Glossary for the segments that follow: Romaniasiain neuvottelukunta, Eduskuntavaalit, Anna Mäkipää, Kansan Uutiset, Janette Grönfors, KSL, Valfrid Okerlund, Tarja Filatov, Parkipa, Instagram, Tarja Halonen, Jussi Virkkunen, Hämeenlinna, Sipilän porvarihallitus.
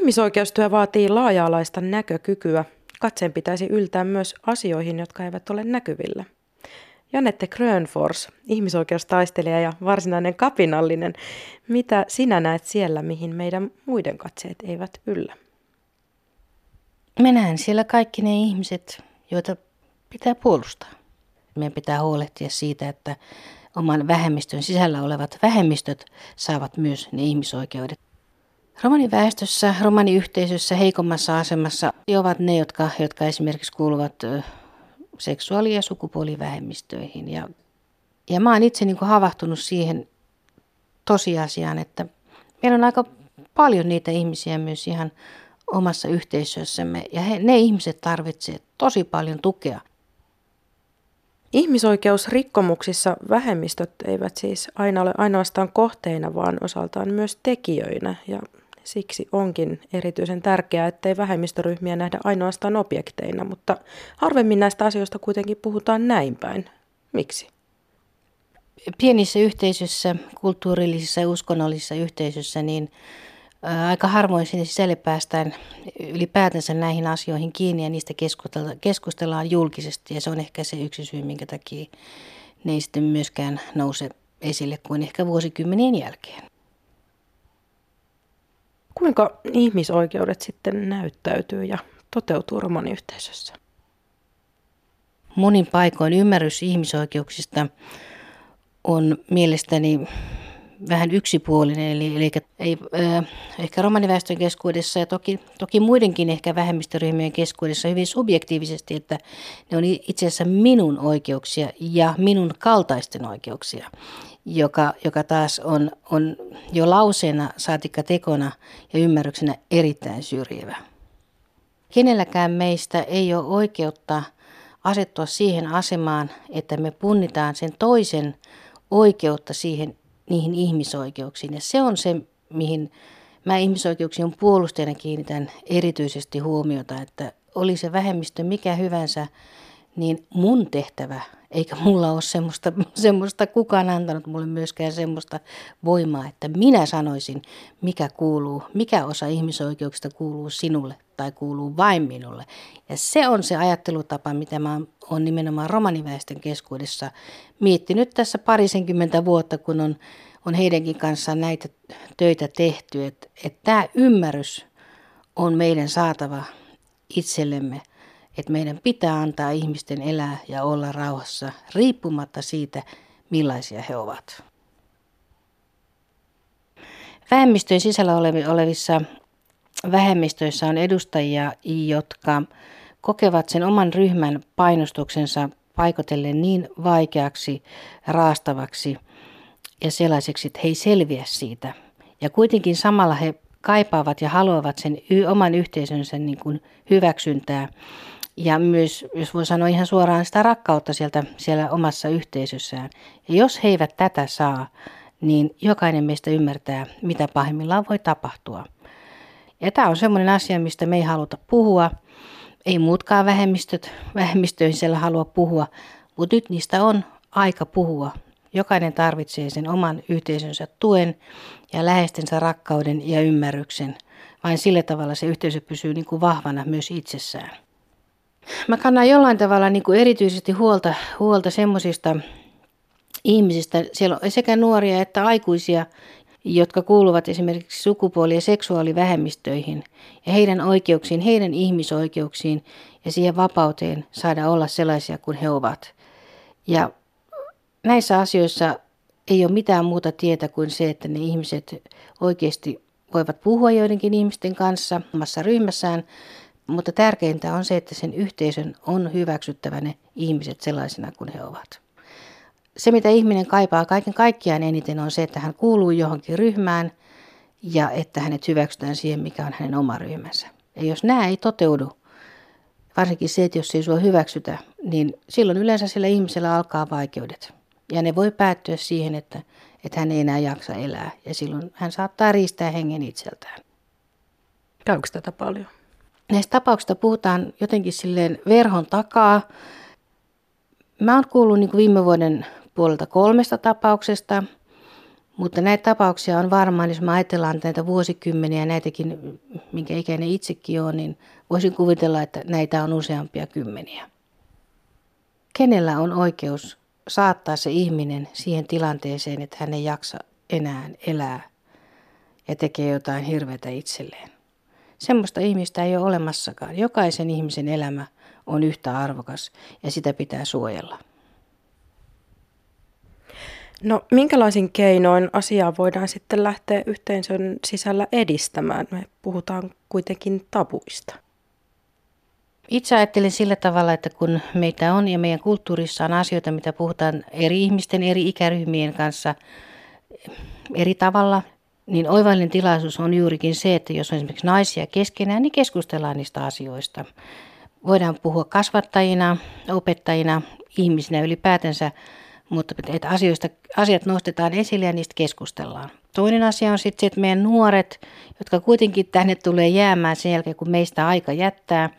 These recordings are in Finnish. Ihmisoikeustyö vaatii laaja-alaista näkökykyä. Katseen pitäisi yltää myös asioihin, jotka eivät ole näkyvillä. Janette Grönfors, ihmisoikeustaistelija ja varsinainen kapinallinen. Mitä sinä näet siellä, mihin meidän muiden katseet eivät yllä? Me näen siellä kaikki ne ihmiset, joita pitää puolustaa. Meidän pitää huolehtia siitä, että oman vähemmistön sisällä olevat vähemmistöt saavat myös ne ihmisoikeudet. Romaniväestössä, romaniyhteisössä heikommassa asemassa ovat ne, jotka esimerkiksi kuuluvat seksuaali- ja sukupuolivähemmistöihin. Ja mä oon itse niin kuin havahtunut siihen tosiasiaan, että meillä on aika paljon niitä ihmisiä myös ihan omassa yhteisössämme. Ja ne ihmiset tarvitsevat tosi paljon tukea. Ihmisoikeusrikkomuksissa vähemmistöt eivät siis aina ole ainoastaan kohteina, vaan osaltaan myös tekijöinä. Ja siksi onkin erityisen tärkeää, ettei vähemmistöryhmiä nähdä ainoastaan objekteina, mutta harvemmin näistä asioista kuitenkin puhutaan näin päin. Miksi? Pienissä yhteisöissä, kulttuurillisissa ja uskonnollisissa yhteisöissä, niin aika harvoin sinne sisälle päästään ylipäätänsä näihin asioihin kiinni ja niistä keskustellaan julkisesti. Ja se on ehkä se yksi syy, minkä takia ne ei sitten myöskään nouse esille kuin ehkä vuosikymmenien jälkeen. Kuinka ihmisoikeudet sitten näyttäytyy ja toteutuu romaniyhteisössä? Monin paikoin ymmärrys ihmisoikeuksista on mielestäni vähän yksipuolinen, eli ei, ehkä romaniväestön keskuudessa ja toki muidenkin ehkä vähemmistöryhmien keskuudessa hyvin subjektiivisesti, että ne on itse asiassa minun oikeuksia ja minun kaltaisten oikeuksia, joka taas on jo lauseena, saatikka tekona ja ymmärryksenä erittäin syrjivä. Kenelläkään meistä ei ole oikeutta asettua siihen asemaan, että me punnitaan sen toisen oikeutta niihin ihmisoikeuksiin. Ja se on se, mihin mä ihmisoikeuksien puolustajana kiinnitän erityisesti huomiota, että oli se vähemmistö mikä hyvänsä, niin mun tehtävä, eikä mulla ole semmoista kukaan antanut mulle myöskään semmoista voimaa, että minä sanoisin, mikä osa ihmisoikeuksista kuuluu sinulle tai kuuluu vain minulle. Ja se on se ajattelutapa, mitä mä oon nimenomaan romaniväestön keskuudessa miettinyt tässä parisenkymmentä vuotta, kun on heidänkin kanssaan näitä töitä tehty, että tämä ymmärrys on meidän saatava itsellemme. Että meidän pitää antaa ihmisten elää ja olla rauhassa, riippumatta siitä, millaisia he ovat. Vähemmistöjen sisällä olevissa vähemmistöissä on edustajia, jotka kokevat sen oman ryhmän painostuksensa paikotellen niin vaikeaksi, raastavaksi ja sellaiseksi, että he ei selviä siitä. Ja kuitenkin samalla he kaipaavat ja haluavat sen oman yhteisönsä niin kuin hyväksyntää. Ja myös, jos voi sanoa ihan suoraan, sitä rakkautta siellä omassa yhteisössään. Ja jos he eivät tätä saa, niin jokainen meistä ymmärtää, mitä pahimmillaan voi tapahtua. Ja tämä on semmoinen asia, mistä me ei haluta puhua. Ei muutkaan vähemmistöihin siellä halua puhua, mutta nyt niistä on aika puhua. Jokainen tarvitsee sen oman yhteisönsä tuen ja läheistensä rakkauden ja ymmärryksen. Vain sillä tavalla se yhteisö pysyy niin kuin vahvana myös itsessään. Mä kannan jollain tavalla niin kuin erityisesti huolta semmoisista ihmisistä, siellä on sekä nuoria että aikuisia, jotka kuuluvat esimerkiksi sukupuoli- ja seksuaalivähemmistöihin ja heidän oikeuksiin, heidän ihmisoikeuksiin ja siihen vapauteen saada olla sellaisia kuin he ovat. Ja näissä asioissa ei ole mitään muuta tietä kuin se, että ne ihmiset oikeasti voivat puhua joidenkin ihmisten kanssa omassa ryhmässään, mutta tärkeintä on se, että sen yhteisön on hyväksyttävä ne ihmiset sellaisena kuin he ovat. Se, mitä ihminen kaipaa kaiken kaikkiaan eniten, on se, että hän kuuluu johonkin ryhmään ja että hänet hyväksytään siihen, mikä on hänen oma ryhmänsä. Ja jos nämä ei toteudu, varsinkin se, että jos ei sua hyväksytä, niin silloin yleensä sillä ihmisellä alkaa vaikeudet. Ja ne voi päättyä siihen, että hän ei enää jaksa elää ja silloin hän saattaa riistää hengen itseltään. Käykö tätä paljon? Näistä tapauksista puhutaan jotenkin silleen verhon takaa. Mä oon kuullut niin kuin viime vuoden puolelta 3 tapauksesta, Mutta näitä tapauksia on varmaan, jos me ajatellaan näitä vuosikymmeniä, näitäkin, minkä ikäinen itsekin on, niin voisin kuvitella, että näitä on useampia kymmeniä. Kenellä on oikeus saattaa se ihminen siihen tilanteeseen, että hän ei jaksa enää elää ja tekee jotain hirveätä itselleen? Semmoista ihmistä ei ole olemassakaan. Jokaisen ihmisen elämä on yhtä arvokas ja sitä pitää suojella. No, minkälaisin keinoin asiaa voidaan sitten lähteä yhteisön sisällä edistämään? Me puhutaan kuitenkin tabuista. Itse ajattelen sillä tavalla, että kun meitä on ja meidän kulttuurissa on asioita, mitä puhutaan eri ihmisten, eri ikäryhmien kanssa eri tavalla, niin oivallinen tilaisuus on juurikin se, että jos on esimerkiksi naisia keskenään, niin keskustellaan niistä asioista. Voidaan puhua kasvattajina, opettajina, ihmisinä ylipäätänsä, mutta että asiat nostetaan esille ja niistä keskustellaan. Toinen asia on sitten se, että meidän nuoret, jotka kuitenkin tänne tulee jäämään sen jälkeen, kun meistä aika jättää,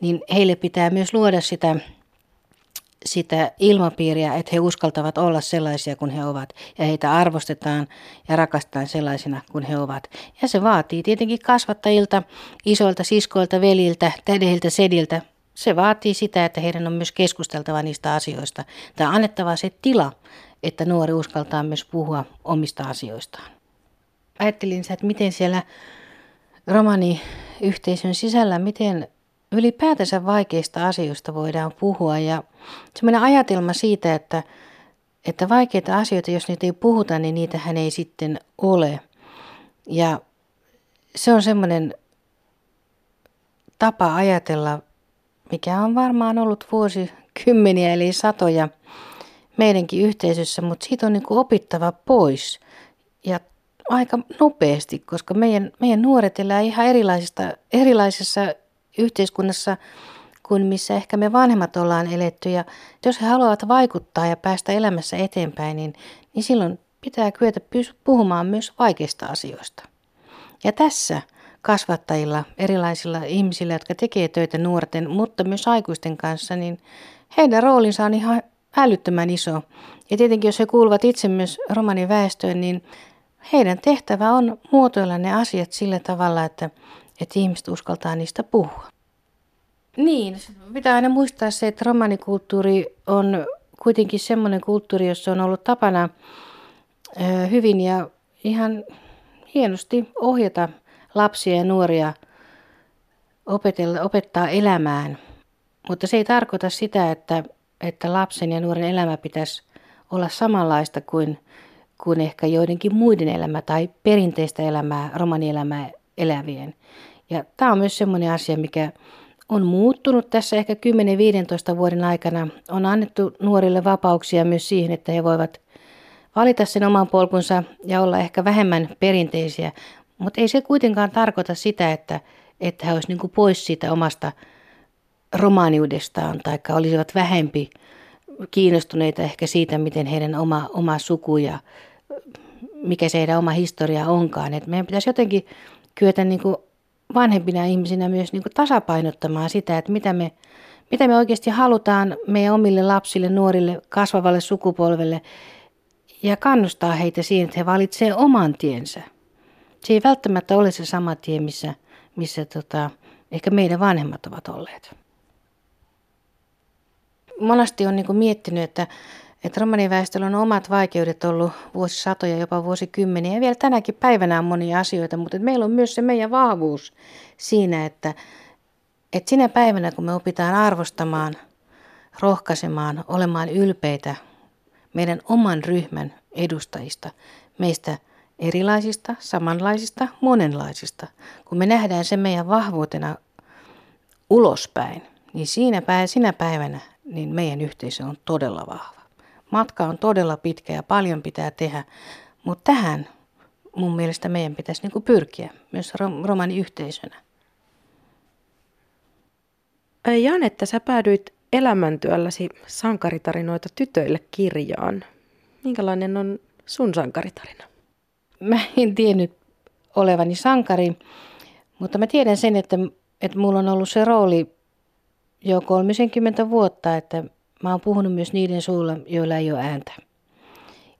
niin heille pitää myös luoda sitä ilmapiiriä, että he uskaltavat olla sellaisia kuin he ovat ja heitä arvostetaan ja rakastetaan sellaisina kuin he ovat. Ja se vaatii tietenkin kasvattajilta, isoilta, siskoilta, veliltä, tädeiltä, sediltä. Se vaatii sitä, että heidän on myös keskusteltava niistä asioista tai annettava se tila, että nuori uskaltaa myös puhua omista asioistaan. Ajattelin, että miten siellä romaniyhteisön sisällä, miten ylipäätänsä vaikeista asioista voidaan puhua. Ja semmoinen ajatelma siitä, että vaikeita asioita, jos niitä ei puhuta, niin niitähän ei sitten ole. Ja se on semmoinen tapa ajatella, mikä on varmaan ollut vuosikymmeniä eli satoja meidänkin yhteisössä, mutta siitä on niin kuin opittava pois ja aika nopeasti, koska meidän nuoret elää ihan erilaisessa yhteiskunnassa kuin missä ehkä me vanhemmat ollaan eletty. Ja jos he haluavat vaikuttaa ja päästä elämässä eteenpäin, niin silloin pitää kyetä puhumaan myös vaikeista asioista. Ja tässä kasvattajilla, erilaisilla ihmisillä, jotka tekee töitä nuorten, mutta myös aikuisten kanssa, niin heidän roolinsa on ihan älyttömän iso. Ja tietenkin, jos he kuuluvat itse myös romaniväestöön, niin heidän tehtävä on muotoilla ne asiat sillä tavalla, että ihmiset uskaltaa niistä puhua. Niin, pitää aina muistaa se, että romanikulttuuri on kuitenkin semmoinen kulttuuri, jossa on ollut tapana hyvin ja ihan hienosti ohjata lapsia ja nuoria opettaa elämään, mutta se ei tarkoita sitä, että lapsen ja nuoren elämä pitäisi olla samanlaista kuin ehkä joidenkin muiden elämä tai perinteistä elämää, romanielämää elävien. Ja tämä on myös sellainen asia, mikä on muuttunut tässä ehkä 10-15 vuoden aikana. On annettu nuorille vapauksia myös siihen, että he voivat valita sen oman polkunsa ja olla ehkä vähemmän perinteisiä. Mutta ei se kuitenkaan tarkoita sitä, että he olisivat niinku pois siitä omasta romaaniudestaan tai olisivat vähempi kiinnostuneita ehkä siitä, miten heidän oma suku ja mikä se heidän oma historia onkaan. Et meidän pitäisi jotenkin kyetä niinku vanhempina ihmisinä myös niinku tasapainottamaan sitä, että mitä me oikeasti halutaan meidän omille lapsille, nuorille, kasvavalle sukupolvelle ja kannustaa heitä siihen, että he valitsevat oman tiensä. Se ei välttämättä ole se sama tie, missä ehkä meidän vanhemmat ovat olleet. Monasti on miettinyt, että romaniväestöllä on omat vaikeudet ollut vuosisatoja, jopa vuosikymmeniä. Ja vielä tänäkin päivänä on monia asioita, mutta meillä on myös se meidän vahvuus siinä, että sinä päivänä, kun me opitaan arvostamaan, rohkaisemaan, olemaan ylpeitä meidän oman ryhmän edustajista, meistä erilaisista, samanlaisista, monenlaisista. Kun me nähdään se meidän vahvuutena ulospäin, niin sinä päivänä niin meidän yhteisö on todella vahva. Matka on todella pitkä ja paljon pitää tehdä, mutta tähän mun mielestä meidän pitäisi pyrkiä myös romaniyhteisönä. Janette, sä päädyit elämäntyölläsi sankaritarinoita tytöille kirjaan. Minkälainen on sun sankaritarina? Mä en tiennyt olevani sankari, mutta mä tiedän sen, että mulla on ollut se rooli jo 30 vuotta, että mä oon puhunut myös niiden suulla, joilla ei ole ääntä.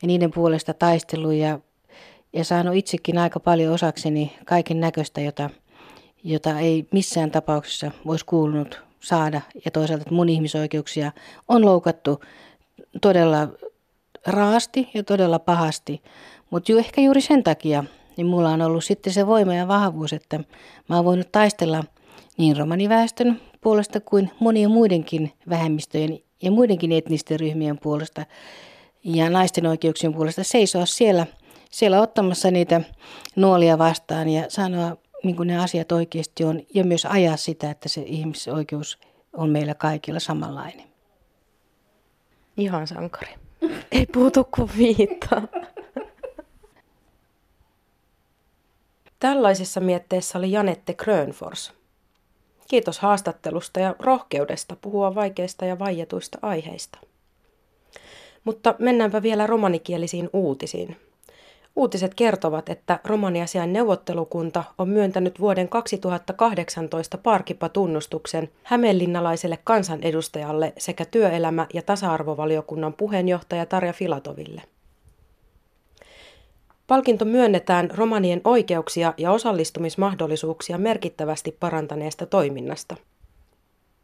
Ja niiden puolesta taistellut ja ja saanut itsekin aika paljon osakseni kaiken näköistä, jota ei missään tapauksessa olisi kuulunut saada. Ja toisaalta, että mun ihmisoikeuksia on loukattu todella raasti ja todella pahasti, mutta ehkä juuri sen takia niin mulla on ollut sitten se voima ja vahvuus, että mä oon voinut taistella niin romaniväestön puolesta kuin monien muidenkin vähemmistöjen ja muidenkin etnisten ryhmien puolesta ja naisten oikeuksien puolesta, seisoa siellä ottamassa niitä nuolia vastaan ja sanoa, niin kuin ne asiat oikeasti on, ja myös ajaa sitä, että se ihmisoikeus on meillä kaikilla samanlainen. Ihan sankari. Ei puutu kuin viittaa. Tällaisissa mietteissä oli Janette Grönfors. Kiitos haastattelusta ja rohkeudesta puhua vaikeista ja vaietuista aiheista. Mutta mennäänpä vielä romanikielisiin uutisiin. Uutiset kertovat, että Romaniasiain neuvottelukunta on myöntänyt vuoden 2018 Parkipa-tunnustuksen hämeenlinnalaiselle kansanedustajalle sekä työelämä- ja tasa-arvovaliokunnan puheenjohtaja Tarja Filatoville. Palkinto myönnetään romanien oikeuksia ja osallistumismahdollisuuksia merkittävästi parantaneesta toiminnasta.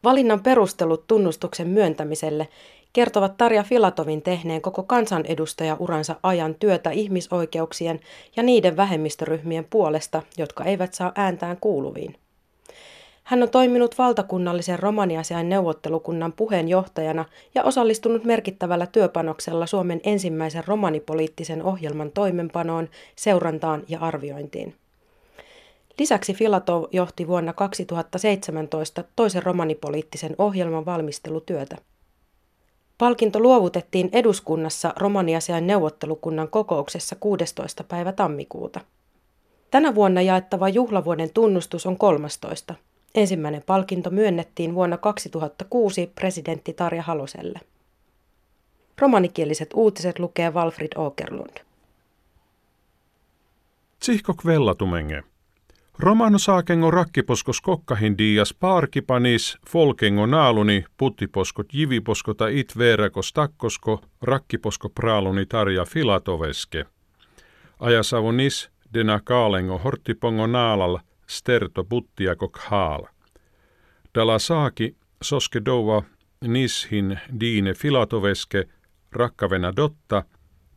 Valinnan perustelut tunnustuksen myöntämiselle kertovat Tarja Filatovin tehneen koko kansanedustajauransa ajan työtä ihmisoikeuksien ja niiden vähemmistöryhmien puolesta, jotka eivät saa ääntään kuuluviin. Hän on toiminut valtakunnallisen Romaniasiain neuvottelukunnan puheenjohtajana ja osallistunut merkittävällä työpanoksella Suomen ensimmäisen romanipoliittisen ohjelman toimenpanoon, seurantaan ja arviointiin. Lisäksi Filatov johti vuonna 2017 toisen romanipoliittisen ohjelman valmistelutyötä. Palkinto luovutettiin eduskunnassa Romaniasiain neuvottelukunnan kokouksessa 16. päivä tammikuuta. Tänä vuonna jaettava juhlavuoden tunnustus on 13. Ensimmäinen palkinto myönnettiin vuonna 2006 presidentti Tarja Haloselle. Romanikieliset uutiset lukee Valfrid Okerlund. Tsihkok vellatumenge. Romano saakengo rakkiposkos kokkahin dias paarkipanis, folkengo naaluni, puttiposkot jiviposkota itveerakos takkosko, rakkiposko praaluni Tarja Filatoveske. Ajasavunis, dena kaalengo horttipongo naalal, sterto puttiako khaal. Dala saaki, soske dova, nishin diine Filatoveske, rakkavena dotta,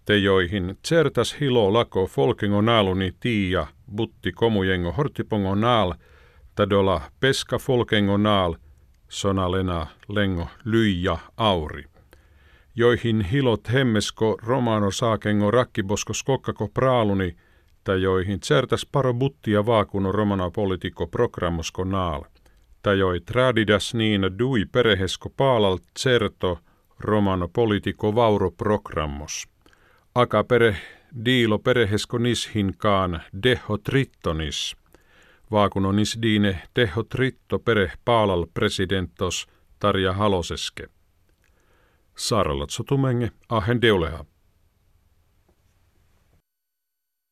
te joihin tsertas hilo lako folkengo naaluni tiia, butti komujengo hortipongo naal, tadola peska folkengo naal, sonalena lengo lyija auri. Joihin hilot hemmesko romano saakengo rakkiboskos kokkako praaluni, tai joihin tsertas paro buttia vaakuno romana politiko programmosko naal, tai joi tradidas niina dui perehesko paalal tserto romano politiko vauro programmos. Aka pere diilo perehesko nishinkaan deho trittonis. Vaakuno nisdiine deho tritto pere paalal presidentos Tarja Haloseske. Saarallatsotumenge ahen deuleha.